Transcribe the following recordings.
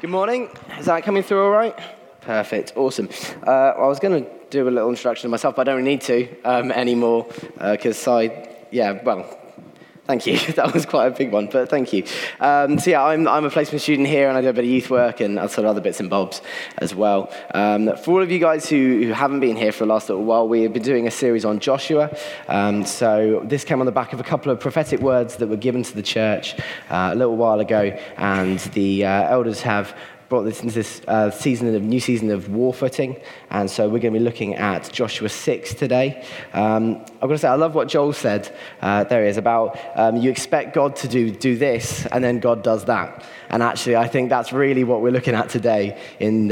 Good morning. Is that coming through all right? Perfect. Awesome. I was going to do a little introduction of myself, but I don't need to anymore because thank you. That was quite a big one, but thank you. I'm a placement student here, and I do a bit of youth work and sort of other bits and bobs as well. For all of you guys who haven't been here for the last little while, we have been doing a series on Joshua. So this came on the back of a couple of prophetic words that were given to the church a little while ago, and the elders have brought this into this new season of war footing, and so we're going to be looking at Joshua 6 today. I've got to say, I love what Joel said, there he is, about you expect God to do this, and then God does that. And actually, I think that's really what we're looking at today in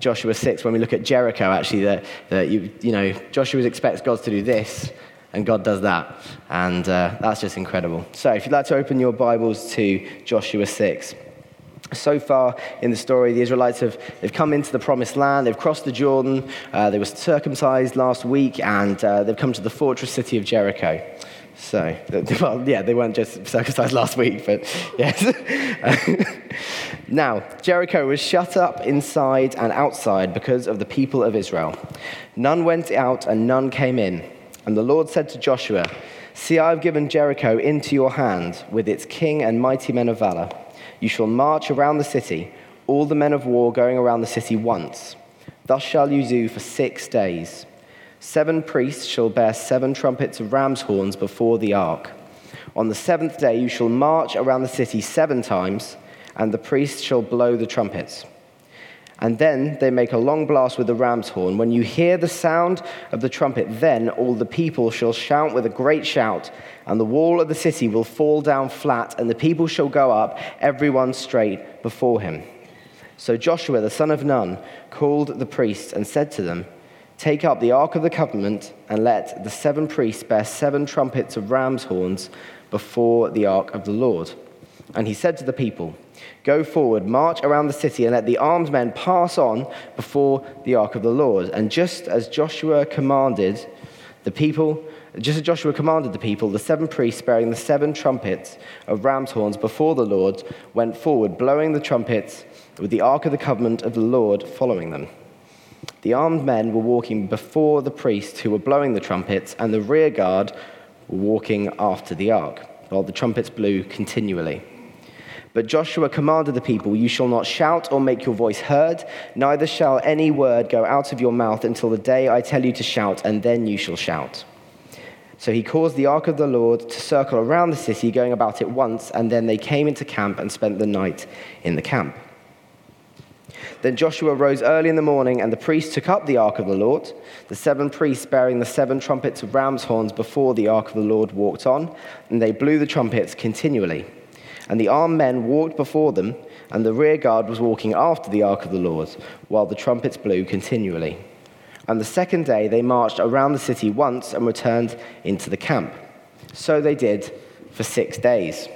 Joshua 6, when we look at Jericho, actually, that you know, Joshua expects God to do this, and God does that, and that's just incredible. So if you'd like to open your Bibles to Joshua 6. So far in the story, the Israelites have come into the promised land, they've crossed the Jordan, they were circumcised last week, and they've come to the fortress city of Jericho. So, they weren't just circumcised last week, but yes. Now, Jericho was shut up inside and outside because of the people of Israel. None went out and none came in. And the Lord said to Joshua, "See, I have given Jericho into your hand with its king and mighty men of valor. You shall march around the city, all the men of war going around the city once. Thus shall you do for 6 days. 7 priests shall bear 7 trumpets of ram's horns before the ark. On the 7th day you shall march around the city 7 times, and the priests shall blow the trumpets. And then they make a long blast with the ram's horn. When you hear the sound of the trumpet, then all the people shall shout with a great shout, and the wall of the city will fall down flat, and the people shall go up, everyone straight before him." So Joshua the son of Nun called the priests and said to them, "Take up the Ark of the Covenant, and let the 7 priests bear 7 trumpets of ram's horns before the Ark of the Lord." And he said to the people, "Go forward, march around the city, and let the armed men pass on before the Ark of the Lord." And just as Joshua commanded the people, the 7 priests bearing the 7 trumpets of ram's horns before the Lord went forward, blowing the trumpets, with the Ark of the Covenant of the Lord following them. The armed men were walking before the priests who were blowing the trumpets, and the rear guard were walking after the Ark, while the trumpets blew continually. But Joshua commanded the people, "You shall not shout or make your voice heard, neither shall any word go out of your mouth until the day I tell you to shout, and then you shall shout." So he caused the Ark of the Lord to circle around the city, going about it once, and then they came into camp and spent the night in the camp. Then Joshua rose early in the morning, and the priests took up the Ark of the Lord. The 7 priests bearing the 7 trumpets of ram's horns before the Ark of the Lord walked on, and they blew the trumpets continually. And the armed men walked before them, and the rear guard was walking after the Ark of the Lord, while the trumpets blew continually. And the 2nd day they marched around the city once and returned into the camp. So they did for 6 days.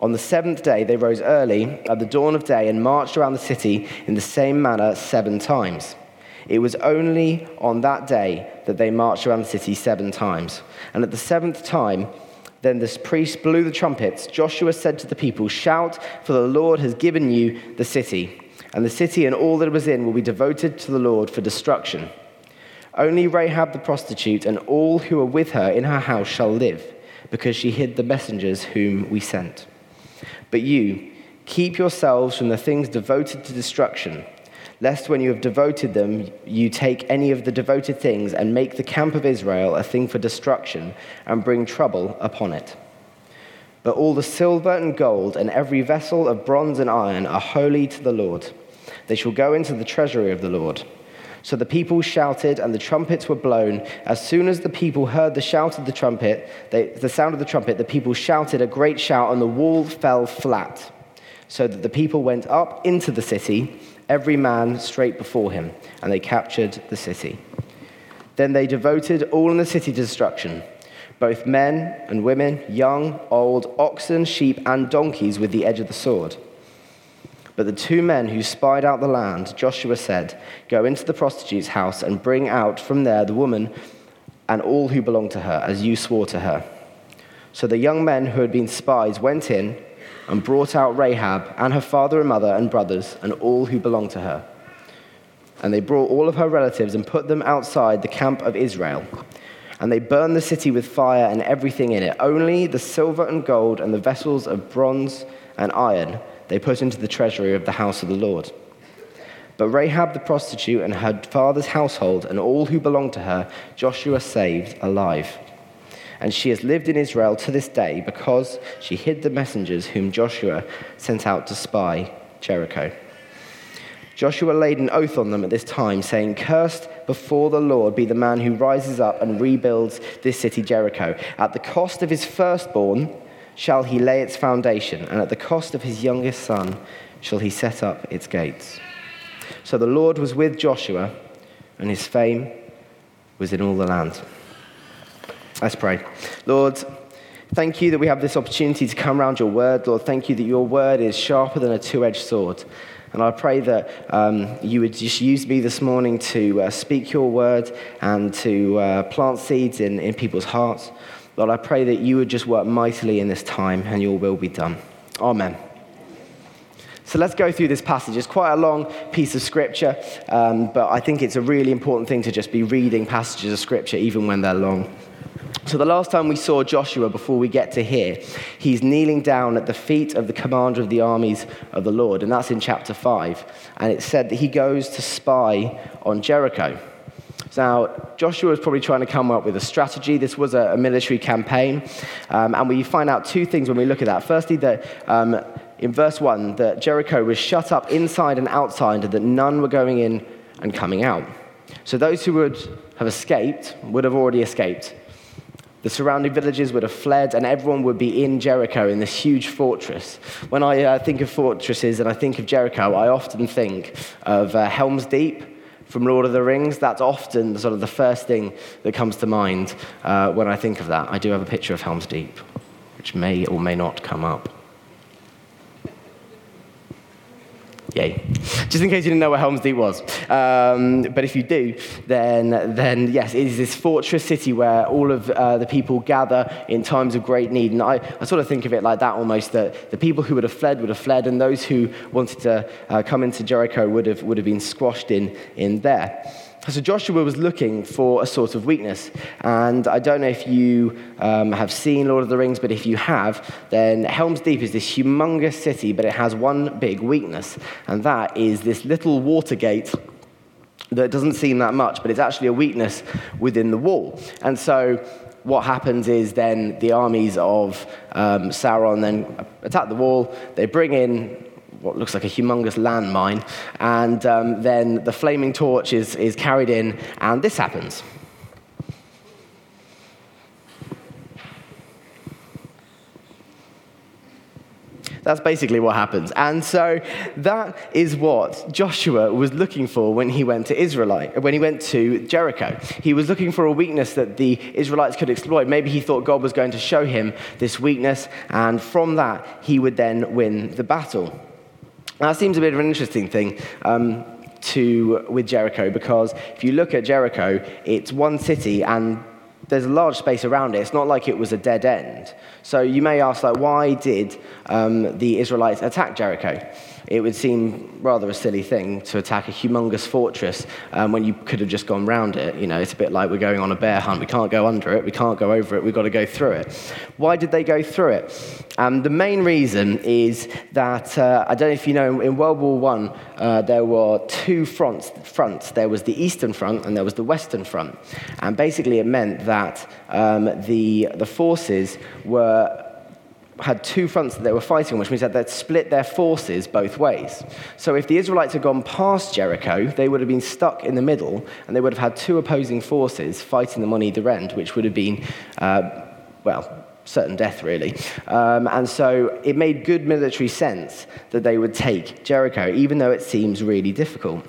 On the 7th day they rose early at the dawn of day and marched around the city in the same manner 7 times. It was only on that day that they marched around the city 7 times. And at the 7th time, then this priest blew the trumpets. Joshua said to the people, "Shout, for the Lord has given you the city, and the city and all that was in will be devoted to the Lord for destruction. Only Rahab the prostitute and all who are with her in her house shall live, because she hid the messengers whom we sent. But you, keep yourselves from the things devoted to destruction, lest when you have devoted them, you take any of the devoted things and make the camp of Israel a thing for destruction and bring trouble upon it. But all the silver and gold and every vessel of bronze and iron are holy to the Lord. They shall go into the treasury of the Lord." So the people shouted, and the trumpets were blown. As soon as the people heard the shout of the trumpet, the people shouted a great shout, and the wall fell flat, so that the people went up into the city, every man straight before him, and they captured the city. Then they devoted all in the city to destruction, both men and women, young, old, oxen, sheep, and donkeys with the edge of the sword. But the 2 men who spied out the land, Joshua said, "Go into the prostitute's house and bring out from there the woman and all who belong to her, as you swore to her." So the young men who had been spies went in, and brought out Rahab and her father and mother and brothers and all who belonged to her. And they brought all of her relatives and put them outside the camp of Israel. And they burned the city with fire and everything in it. Only the silver and gold and the vessels of bronze and iron they put into the treasury of the house of the Lord. But Rahab the prostitute and her father's household and all who belonged to her, Joshua saved alive. And she has lived in Israel to this day because she hid the messengers whom Joshua sent out to spy Jericho. Joshua laid an oath on them at this time, saying, "Cursed before the Lord be the man who rises up and rebuilds this city Jericho. At the cost of his firstborn shall he lay its foundation, and at the cost of his youngest son shall he set up its gates." So the Lord was with Joshua, and his fame was in all the land. Let's pray. Lord, thank you that we have this opportunity to come around your word. Lord, thank you that your word is sharper than a two-edged sword. And I pray that you would just use me this morning to speak your word and to plant seeds in people's hearts. Lord, I pray that you would just work mightily in this time and your will be done. Amen. So let's go through this passage. It's quite a long piece of scripture, but I think it's a really important thing to just be reading passages of scripture even when they're long. So the last time we saw Joshua, before we get to here, he's kneeling down at the feet of the commander of the armies of the Lord, and that's in chapter 5. And it said that he goes to spy on Jericho. Now, Joshua is probably trying to come up with a strategy. This was a military campaign, and we find out two things when we look at that. Firstly, that in verse 1, that Jericho was shut up inside and outside, and that none were going in and coming out. So those who would have escaped would have already escaped. The surrounding villages would have fled, and everyone would be in Jericho, in this huge fortress. When I think of fortresses and I think of Jericho, I often think of Helm's Deep from Lord of the Rings. That's often sort of the first thing that comes to mind when I think of that. I do have a picture of Helm's Deep, which may or may not come up. Yay. Just in case you didn't know where Helm's Deep was. But if you do, then yes, it is this fortress city where all of the people gather in times of great need. And I sort of think of it like that almost, that the people who would have fled, and those who wanted to come into Jericho would have been squashed in there. So Joshua was looking for a sort of weakness. And I don't know if you have seen Lord of the Rings, but if you have, then Helm's Deep is this humongous city, but it has one big weakness, and that is this little water gate that doesn't seem that much, but it's actually a weakness within the wall. And so what happens is then the armies of Sauron then attack the wall. They bring in what looks like a humongous landmine, and then the flaming torch is carried in, and this happens. That's basically what happens. And so that is what Joshua was looking for when he went to Jericho. He was looking for a weakness that the Israelites could exploit. Maybe he thought God was going to show him this weakness, and from that he would then win the battle. Now, that seems a bit of an interesting thing with Jericho, because if you look at Jericho, it's one city and there's a large space around it. It's not like it was a dead end. So you may ask, like, why did the Israelites attack Jericho? It would seem rather a silly thing to attack a humongous fortress when you could have just gone round it. You know, it's a bit like we're going on a bear hunt. We can't go under it. We can't go over it. We've got to go through it. Why did they go through it? The main reason is that, I don't know if you know, in World War I, there were two fronts. There was the Eastern Front and there was the Western Front. And basically it meant that the forces had two fronts that they were fighting on, which means that they'd split their forces both ways. So if the Israelites had gone past Jericho, they would have been stuck in the middle, and they would have had two opposing forces fighting them on either end, which would have been, certain death, really. And so it made good military sense that they would take Jericho, even though it seems really difficult.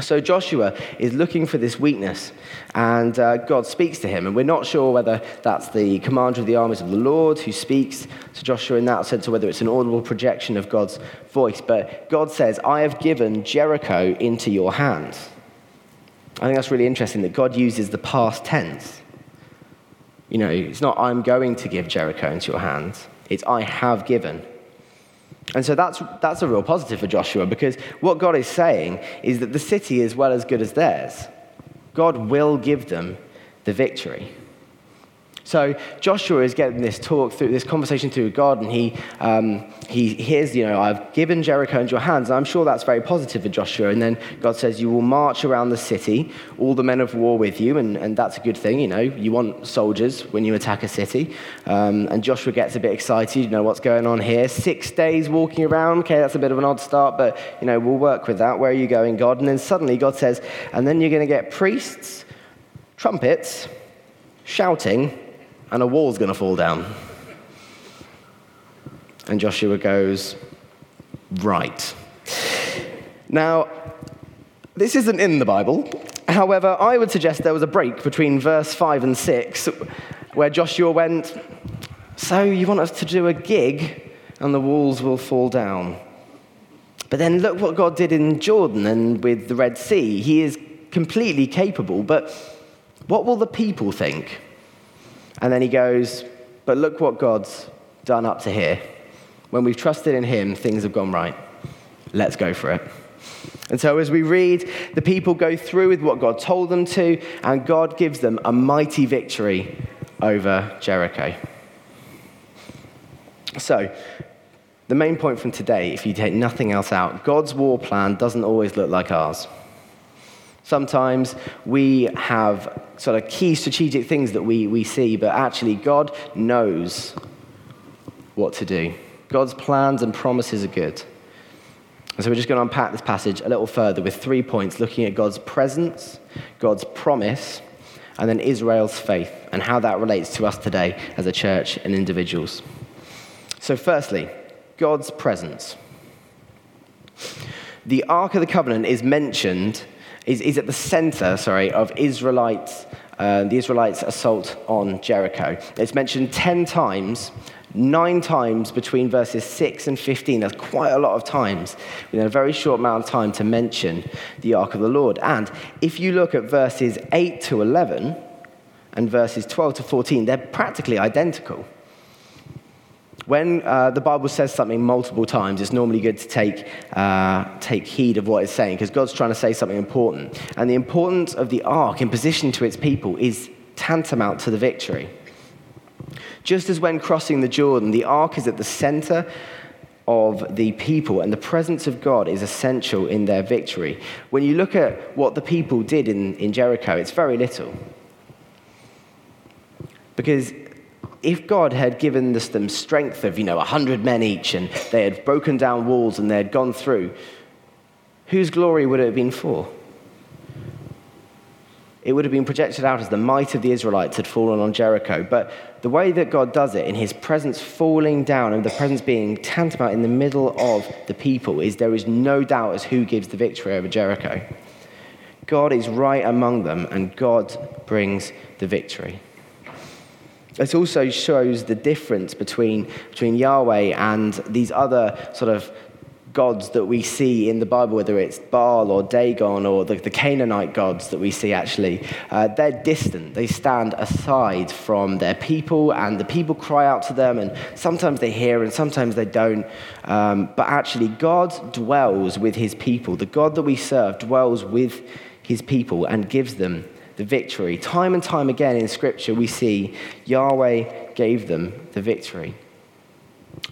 So Joshua is looking for this weakness, and God speaks to him. And we're not sure whether that's the commander of the armies of the Lord who speaks to Joshua in that sense, or whether it's an audible projection of God's voice. But God says, "I have given Jericho into your hands." I think that's really interesting that God uses the past tense. You know, it's not "I'm going to give Jericho into your hands." It's "I have given." And so that's a real positive for Joshua, because what God is saying is that the city is well as good as theirs. God will give them the victory. So Joshua is getting this talk through, this conversation through God, and he hears, I've given Jericho into your hands. And I'm sure that's very positive for Joshua. And then God says, you will march around the city, all the men of war with you, and that's a good thing. You want soldiers when you attack a city. And Joshua gets a bit excited. What's going on here? 6 days walking around. Okay, that's a bit of an odd start, but we'll work with that. Where are you going, God? And then suddenly God says, and then you're going to get priests, trumpets, shouting, and a wall's going to fall down. And Joshua goes, right. Now, this isn't in the Bible. However, I would suggest there was a break between verse 5 and 6 where Joshua went, so you want us to do a gig and the walls will fall down. But then look what God did in Jordan and with the Red Sea. He is completely capable, but what will the people think? And then he goes, but look what God's done up to here. When we've trusted in him, things have gone right. Let's go for it. And so as we read, the people go through with what God told them to, and God gives them a mighty victory over Jericho. So the main point from today, if you take nothing else out, God's war plan doesn't always look like ours. Sometimes we have sort of key strategic things that we see, but actually God knows what to do. God's plans and promises are good. And so we're just going to unpack this passage a little further with 3 points, looking at God's presence, God's promise, and then Israel's faith, and how that relates to us today as a church and individuals. So firstly, God's presence. The Ark of the Covenant is at the center, of the Israelites' assault on Jericho. It's mentioned 10 times, 9 times between verses 6 and 15. That's quite a lot of times, within a very short amount of time, to mention the Ark of the Lord. And if you look at verses 8 to 11 and verses 12 to 14, they're practically identical. When the Bible says something multiple times, it's normally good to take heed of what it's saying, because God's trying to say something important. And the importance of the ark in position to its people is tantamount to the victory. Just as when crossing the Jordan, the ark is at the center of the people, and the presence of God is essential in their victory. When you look at what the people did in Jericho, it's very little. Because if God had given them strength of, 100 men each, and they had broken down walls and they had gone through, whose glory would it have been for? It would have been projected out as the might of the Israelites had fallen on Jericho. But the way that God does it, in his presence falling down and the presence being tantamount in the middle of the people, is there is no doubt as who gives the victory over Jericho. God is right among them, and God brings the victory. It also shows the difference between Yahweh and these other sort of gods that we see in the Bible, whether it's Baal or Dagon or the Canaanite gods that we see actually. They're distant. They stand aside from their people, and the people cry out to them, and sometimes they hear and sometimes they don't. But actually, God dwells with his people. The God that we serve dwells with his people and gives them the victory. Time and time again in Scripture, we see Yahweh gave them the victory.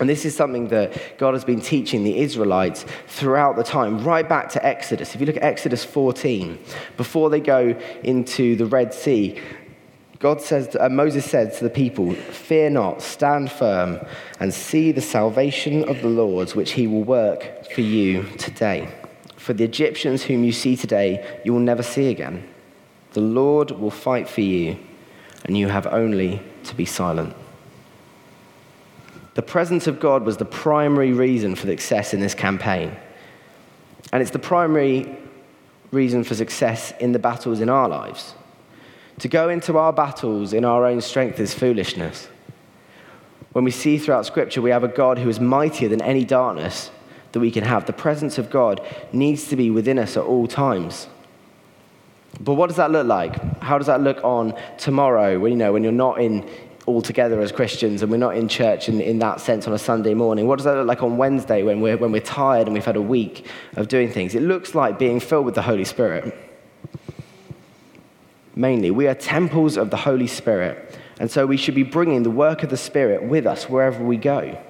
And this is something that God has been teaching the Israelites throughout the time, right back to Exodus. If you look at Exodus 14, before they go into the Red Sea, Moses said to the people, "Fear not, stand firm, and see the salvation of the Lord, which he will work for you today. For the Egyptians whom you see today, you will never see again. The Lord will fight for you, and you have only to be silent." The presence of God was the primary reason for success in this campaign. And it's the primary reason for success in the battles in our lives. To go into our battles in our own strength is foolishness. When we see throughout Scripture, we have a God who is mightier than any darkness that we can have. The presence of God needs to be within us at all times. But what does that look like? How does that look on tomorrow when you're not in all together as Christians, and we're not in church in that sense on a Sunday morning. What does that look like on Wednesday when we're tired and we've had a week of doing things? It looks like being filled with the Holy Spirit. Mainly, we are temples of the Holy Spirit, and so we should be bringing the work of the Spirit with us wherever we go.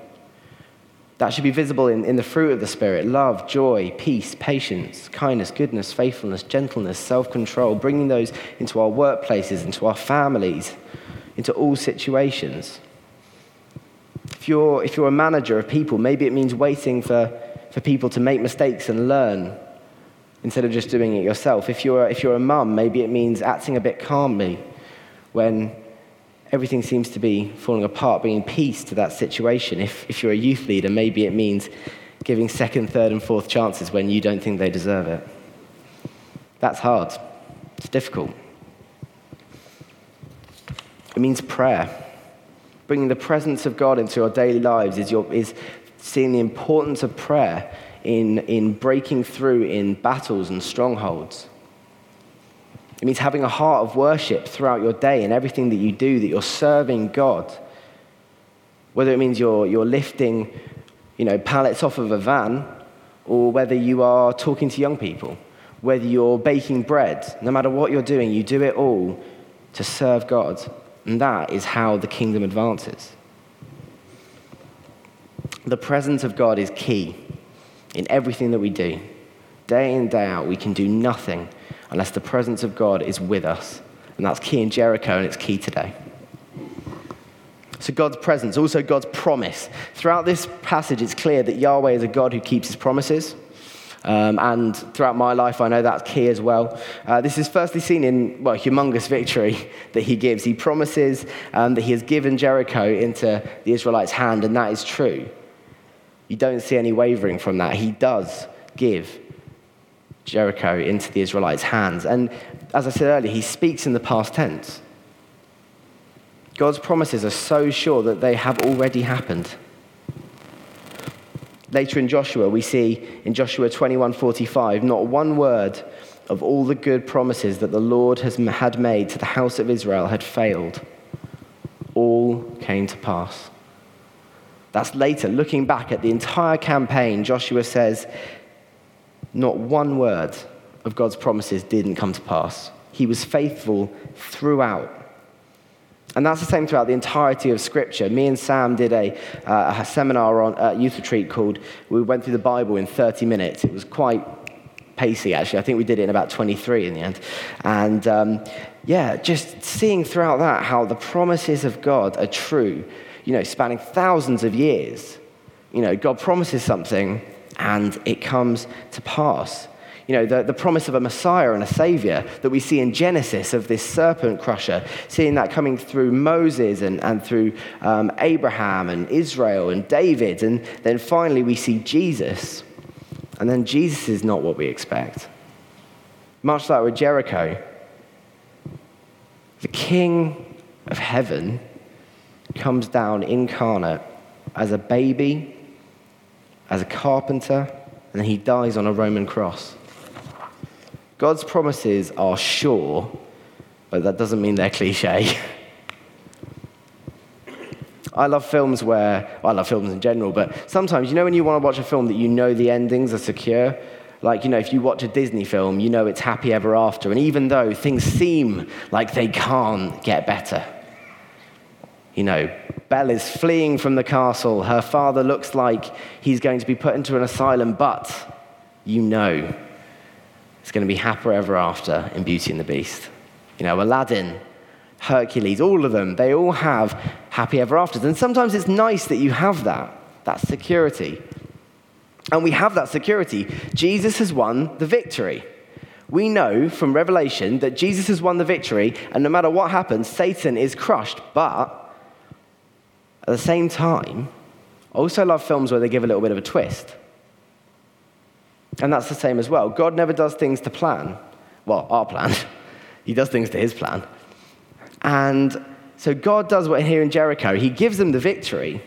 That should be visible in the fruit of the Spirit: love, joy, peace, patience, kindness, goodness, faithfulness, gentleness, self-control, bringing those into our workplaces, into our families, into all situations. If you're a manager of people, maybe it means waiting for people to make mistakes and learn instead of just doing it yourself. If you're a mum, maybe it means acting a bit calmly when everything seems to be falling apart, bringing peace to that situation. If you're a youth leader, maybe it means giving second, third, and fourth chances when you don't think they deserve it. That's hard. It's difficult. It means prayer. Bringing the presence of God into our daily lives is seeing the importance of prayer in breaking through in battles and strongholds. It means having a heart of worship throughout your day and everything that you do, that you're serving God. Whether it means you're lifting, pallets off of a van, or whether you are talking to young people, whether you're baking bread, no matter what you're doing, you do it all to serve God. And that is how the kingdom advances. The presence of God is key in everything that we do. Day in, day out, we can do nothing unless the presence of God is with us. And that's key in Jericho, and it's key today. So God's presence, also God's promise. Throughout this passage, it's clear that Yahweh is a God who keeps his promises. And throughout my life, I know that's key as well. This is firstly seen in, humongous victory that he gives. He promises that he has given Jericho into the Israelites' hand, and that is true. You don't see any wavering from that. He does give Jericho into the Israelites' hands. And as I said earlier, he speaks in the past tense. God's promises are so sure that they have already happened. Later in Joshua, we see in Joshua 21:45, not one word of all the good promises that the Lord had made to the house of Israel had failed. All came to pass. That's later. Looking back at the entire campaign, Joshua says, not one word of God's promises didn't come to pass. He was faithful throughout. And that's the same throughout the entirety of Scripture. Me and Sam did a seminar on a youth retreat called, we went through the Bible in 30 minutes. It was quite pacey, actually. I think we did it in about 23 in the end. And just seeing throughout that how the promises of God are true, spanning thousands of years. God promises something, and it comes to pass. The promise of a Messiah and a Savior that we see in Genesis of this serpent crusher, seeing that coming through Moses and through Abraham and Israel and David. And then finally we see Jesus. And then Jesus is not what we expect. Much like with Jericho, the King of Heaven comes down incarnate as a baby, as a carpenter, and then he dies on a Roman cross. God's promises are sure, but that doesn't mean they're cliche. I love films in general, but sometimes, when you want to watch a film that the endings are secure, if you watch a Disney film, it's happy ever after, and even though things seem like they can't get better, Belle is fleeing from the castle. Her father looks like he's going to be put into an asylum, but it's going to be happy ever after in Beauty and the Beast. Aladdin, Hercules, all of them, they all have happy ever afters. And sometimes it's nice that you have that security. And we have that security. Jesus has won the victory. We know from Revelation that Jesus has won the victory, and no matter what happens, Satan is crushed, but at the same time, I also love films where they give a little bit of a twist. And that's the same as well. God never does things to plan. Well, our plan. He does things to his plan. And so God does what here in Jericho. He gives them the victory,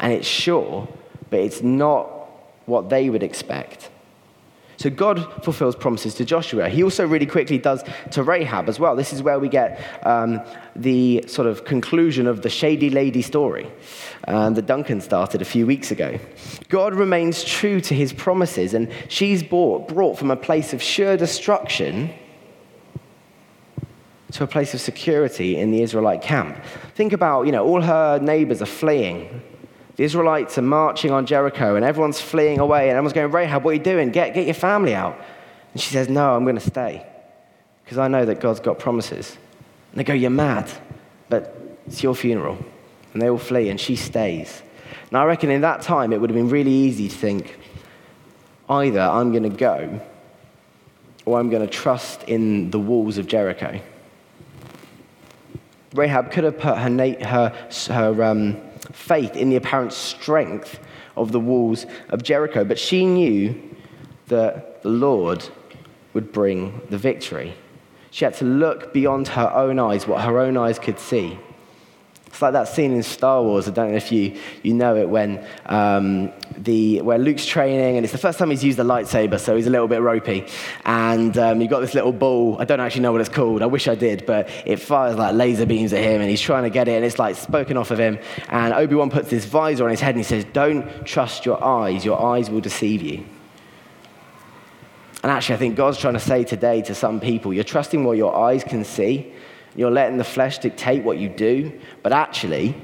and it's sure, but it's not what they would expect. So God fulfills promises to Joshua. He also really quickly does to Rahab as well. This is where we get the sort of conclusion of the shady lady story that Duncan started a few weeks ago. God remains true to his promises, and she's brought from a place of sure destruction to a place of security in the Israelite camp. Think about, all her neighbors are fleeing. The Israelites are marching on Jericho, and everyone's fleeing away, and everyone's going, Rahab, what are you doing? Get your family out. And she says, no, I'm going to stay, because I know that God's got promises. And they go, you're mad, but it's your funeral. And they all flee, and she stays. Now, I reckon in that time, it would have been really easy to think, either I'm going to go, or I'm going to trust in the walls of Jericho. Rahab could have put her faith in the apparent strength of the walls of Jericho, but she knew that the Lord would bring the victory. She had to look beyond her own eyes, what her own eyes could see. It's like that scene in Star Wars, I don't know if you know it, when where Luke's training, and it's the first time he's used a lightsaber, so he's a little bit ropey. And you've got this little ball, I don't actually know what it's called, I wish I did, but it fires like laser beams at him, and he's trying to get it, and it's like spoken off of him. And Obi-Wan puts this visor on his head, and he says, don't trust your eyes will deceive you. And actually, I think God's trying to say today to some people, you're trusting what your eyes can see, you're letting the flesh dictate what you do, but actually,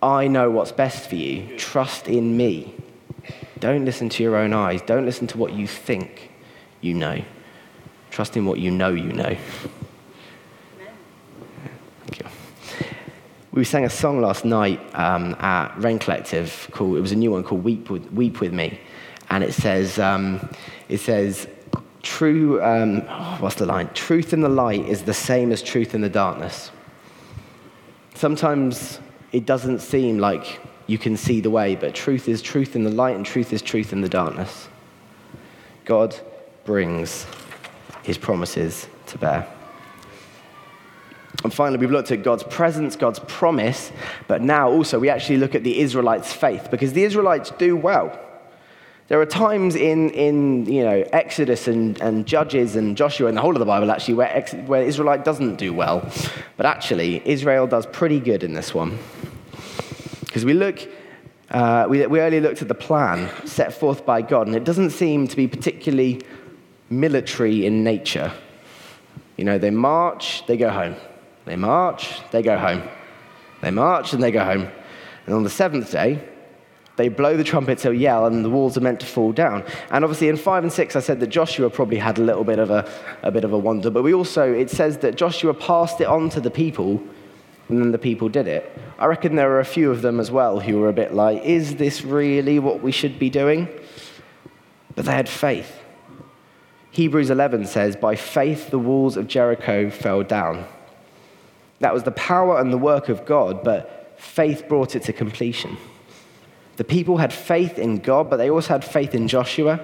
I know what's best for you. Trust in me. Don't listen to your own eyes. Don't listen to what you think you know. Trust in what you know you know. Thank you. We sang a song last night at Rain Collective called, it was a new one called Weep With Me, and it says, truth in the light is the same as truth in the darkness. Sometimes it doesn't seem like you can see the way, but truth is truth in the light, and truth is truth in the darkness. God brings his promises to bear. And finally, we've looked at God's presence, God's promise, but now also we actually look at the Israelites' faith, because the Israelites do well. There are times in Exodus and Judges and Joshua and the whole of the Bible, actually, where Israelite doesn't do well. But actually, Israel does pretty good in this one. Because we only looked at the plan set forth by God, and it doesn't seem to be particularly military in nature. They march, they go home. They march, they go home. They march, and they go home. And on the seventh day, they blow the trumpet to yell, and the walls are meant to fall down. And obviously, in 5 and 6, I said that Joshua probably had a little bit of a wonder. But it says that Joshua passed it on to the people, and then the people did it. I reckon there were a few of them as well who were a bit like, "Is this really what we should be doing?" But they had faith. Hebrews 11 says, "By faith the walls of Jericho fell down." That was the power and the work of God, but faith brought it to completion. The people had faith in God, but they also had faith in Joshua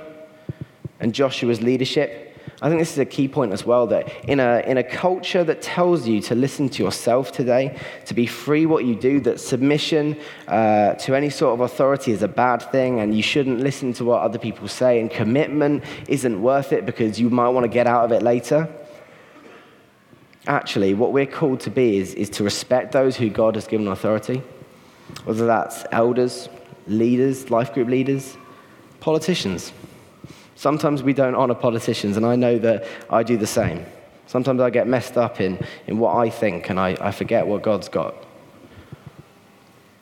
and Joshua's leadership. I think this is a key point as well, that in a culture that tells you to listen to yourself today, to be free what you do, that submission to any sort of authority is a bad thing, and you shouldn't listen to what other people say, and commitment isn't worth it because you might want to get out of it later. Actually, what we're called to be is to respect those who God has given authority, whether that's elders, leaders, life group leaders, politicians. Sometimes we don't honour politicians, and I know that I do the same. Sometimes I get messed up in what I think, and I forget what God's got.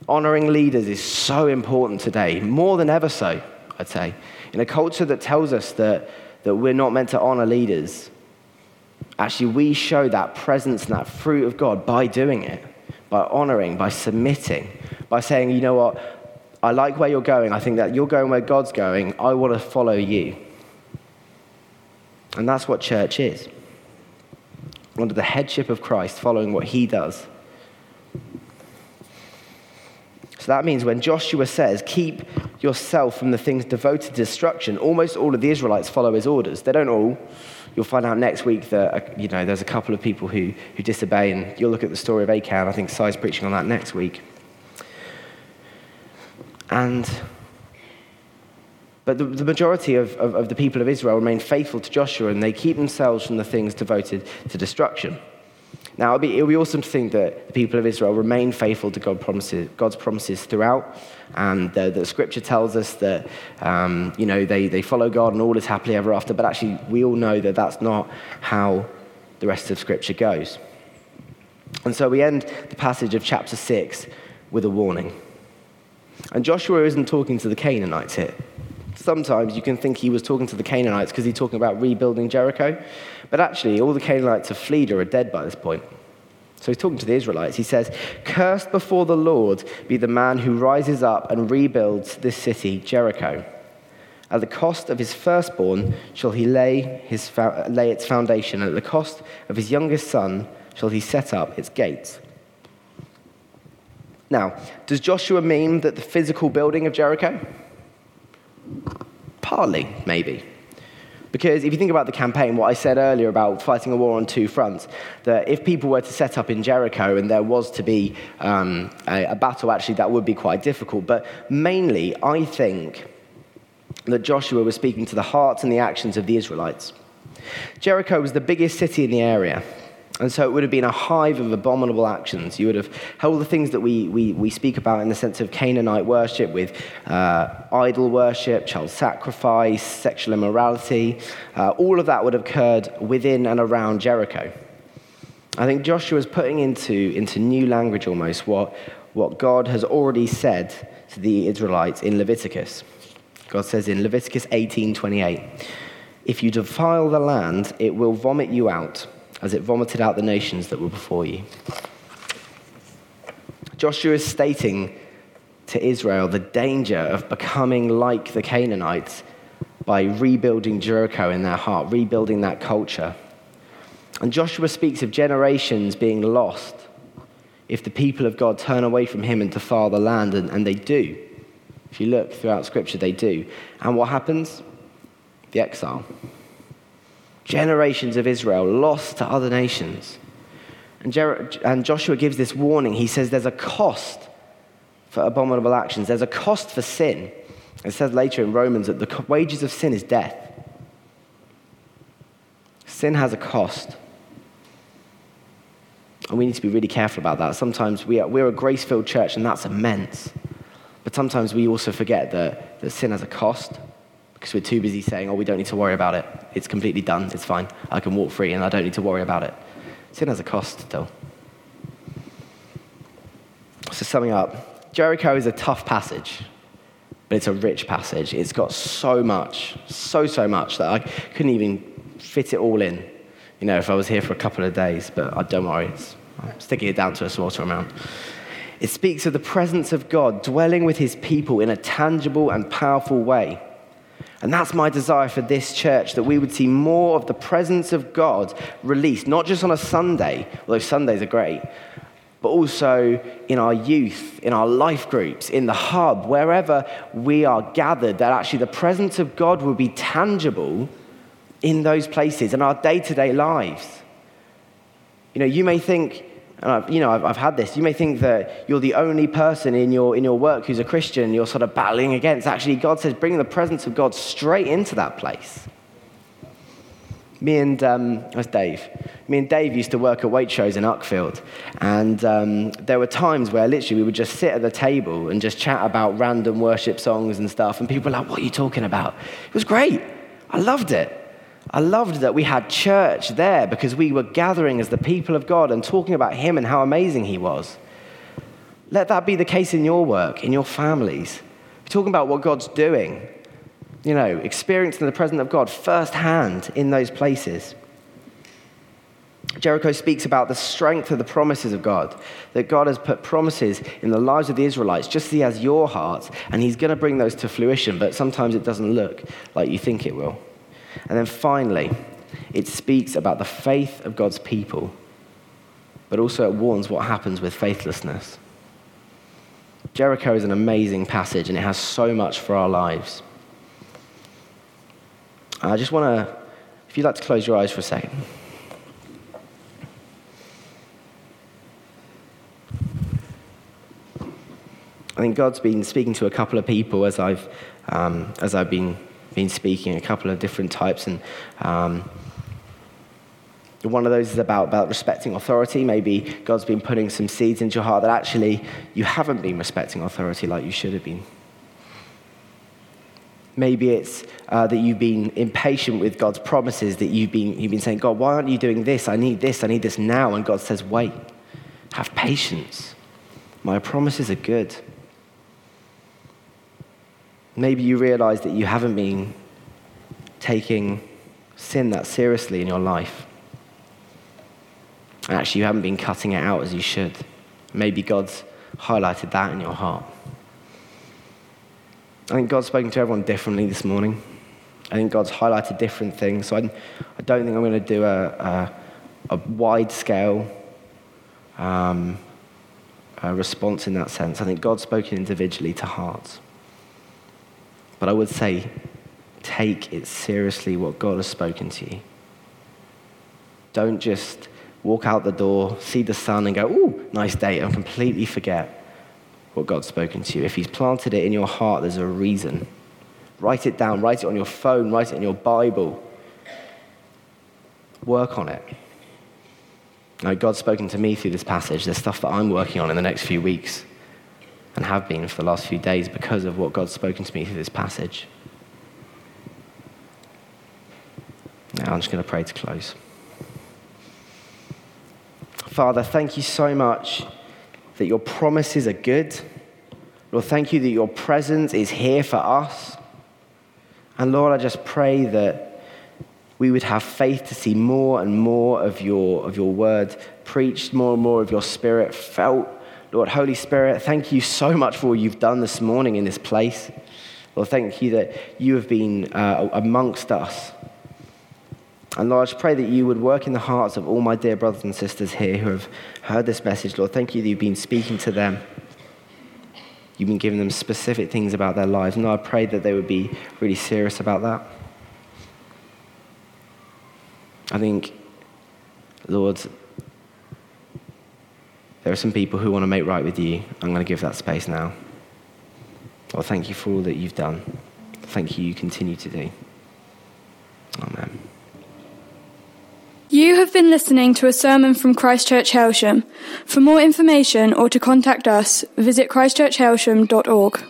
Honouring leaders is so important today, more than ever so, I'd say. In a culture that tells us that we're not meant to honour leaders, actually we show that presence and that fruit of God by doing it, by honouring, by submitting, by saying, you know what, I like where you're going. I think that you're going where God's going. I want to follow you. And that's what church is. Under the headship of Christ, following what he does. So that means when Joshua says, keep yourself from the things devoted to destruction, almost all of the Israelites follow his orders. They don't all. You'll find out next week that there's a couple of people who disobey, and you'll look at the story of Achan. I think Sai's preaching on that next week. And But the majority of the people of Israel remain faithful to Joshua, and they keep themselves from the things devoted to destruction. Now, it'll be awesome to think that the people of Israel remain faithful to God's promises throughout, and the Scripture tells us that they follow God and all is happily ever after. But actually, we all know that that's not how the rest of Scripture goes. And so we end the passage of chapter 6 with a warning. And Joshua isn't talking to the Canaanites here. Sometimes you can think he was talking to the Canaanites because he's talking about rebuilding Jericho. But actually, all the Canaanites of Fleda are dead by this point. So he's talking to the Israelites. He says, "Cursed before the Lord be the man who rises up and rebuilds this city, Jericho. At the cost of his firstborn shall he lay its foundation, and at the cost of his youngest son shall he set up its gates." Now, does Joshua mean that the physical building of Jericho? Partly, maybe. Because if you think about the campaign, what I said earlier about fighting a war on two fronts, that if people were to set up in Jericho and there was to be a battle, actually that would be quite difficult. But mainly, I think that Joshua was speaking to the hearts and the actions of the Israelites. Jericho was the biggest city in the area. And so it would have been a hive of abominable actions. You would have held the things that we speak about in the sense of Canaanite worship with idol worship, child sacrifice, sexual immorality. All of that would have occurred within and around Jericho. I think Joshua is putting into new language almost what God has already said to the Israelites in Leviticus. God says in Leviticus 18:28, "If you defile the land, it will vomit you out, as it vomited out the nations that were before you." Joshua is stating to Israel the danger of becoming like the Canaanites by rebuilding Jericho in their heart, rebuilding that culture. And Joshua speaks of generations being lost if the people of God turn away from him and defile the land, and they do. If you look throughout Scripture, they do. And what happens? The exile. Generations of Israel lost to other nations. And Joshua gives this warning. He says there's a cost for abominable actions. There's a cost for sin. It says later in Romans that the wages of sin is death. Sin has a cost. And we need to be really careful about that. Sometimes we're a grace-filled church, and that's immense. But sometimes we also forget that sin has a cost, because we're too busy saying, we don't need to worry about it. It's completely done. It's fine. I can walk free and I don't need to worry about it. Sin has a cost still. So summing up, Jericho is a tough passage, but it's a rich passage. It's got so much, so much that I couldn't even fit it all in, if I was here for a couple of days, but don't worry. I'm sticking it down to a slaughter amount. It speaks of the presence of God dwelling with his people in a tangible and powerful way. And that's my desire for this church, that we would see more of the presence of God released, not just on a Sunday, although Sundays are great, but also in our youth, in our life groups, in the hub, wherever we are gathered, that actually the presence of God will be tangible in those places, in our day-to-day lives. You may think, and I've had this, you may think that you're the only person in your work who's a Christian, you're sort of battling against. Actually, God says, bring the presence of God straight into that place. Me and Dave used to work at Waitrose in Uckfield, and there were times where literally we would just sit at the table and just chat about random worship songs and stuff, and people were like, what are you talking about? It was great. I loved it. I loved that we had church there because we were gathering as the people of God and talking about him and how amazing he was. Let that be the case in your work, in your families. We're talking about what God's doing, experiencing the presence of God firsthand in those places. Jericho speaks about the strength of the promises of God, that God has put promises in the lives of the Israelites just as he has your hearts, and he's going to bring those to fruition, but sometimes it doesn't look like you think it will. And then finally, it speaks about the faith of God's people, but also it warns what happens with faithlessness. Jericho is an amazing passage, and it has so much for our lives. I just want to, if you'd like to close your eyes for a second. I think God's been speaking to a couple of people as I've been speaking, a couple of different types, and one of those is about respecting authority. Maybe God's been putting some seeds into your heart that actually you haven't been respecting authority like you should have been. Maybe it's that you've been impatient with God's promises, that you've been saying, God, why aren't you doing this? I need this now. And God says, wait, have patience. My promises are good. Maybe you realize that you haven't been taking sin that seriously in your life. And actually, you haven't been cutting it out as you should. Maybe God's highlighted that in your heart. I think God's spoken to everyone differently this morning. I think God's highlighted different things. So I don't think I'm going to do a wide-scale response in that sense. I think God's spoken individually to hearts. But I would say, take it seriously what God has spoken to you. Don't just walk out the door, see the sun and go, ooh, nice day, and completely forget what God's spoken to you. If he's planted it in your heart, there's a reason. Write it down, write it on your phone, write it in your Bible. Work on it. Now, God's spoken to me through this passage. There's stuff that I'm working on in the next few weeks and have been for the last few days because of what God's spoken to me through this passage. Now I'm just going to pray to close. Father, thank you so much that your promises are good. Lord, thank you that your presence is here for us. And Lord, I just pray that we would have faith to see more and more of your word preached, more and more of your spirit felt. Lord, Holy Spirit, thank you so much for all you've done this morning in this place. Lord, thank you that you have been amongst us. And Lord, I just pray that you would work in the hearts of all my dear brothers and sisters here who have heard this message. Lord, thank you that you've been speaking to them. You've been giving them specific things about their lives. And Lord, I pray that they would be really serious about that. I think, Lord, there are some people who want to make right with you. I'm going to give that space now. Lord, thank you for all that you've done. Thank you continue to do. Amen. You have been listening to a sermon from Christchurch Hailsham. For more information or to contact us, visit christchurchhailsham.org.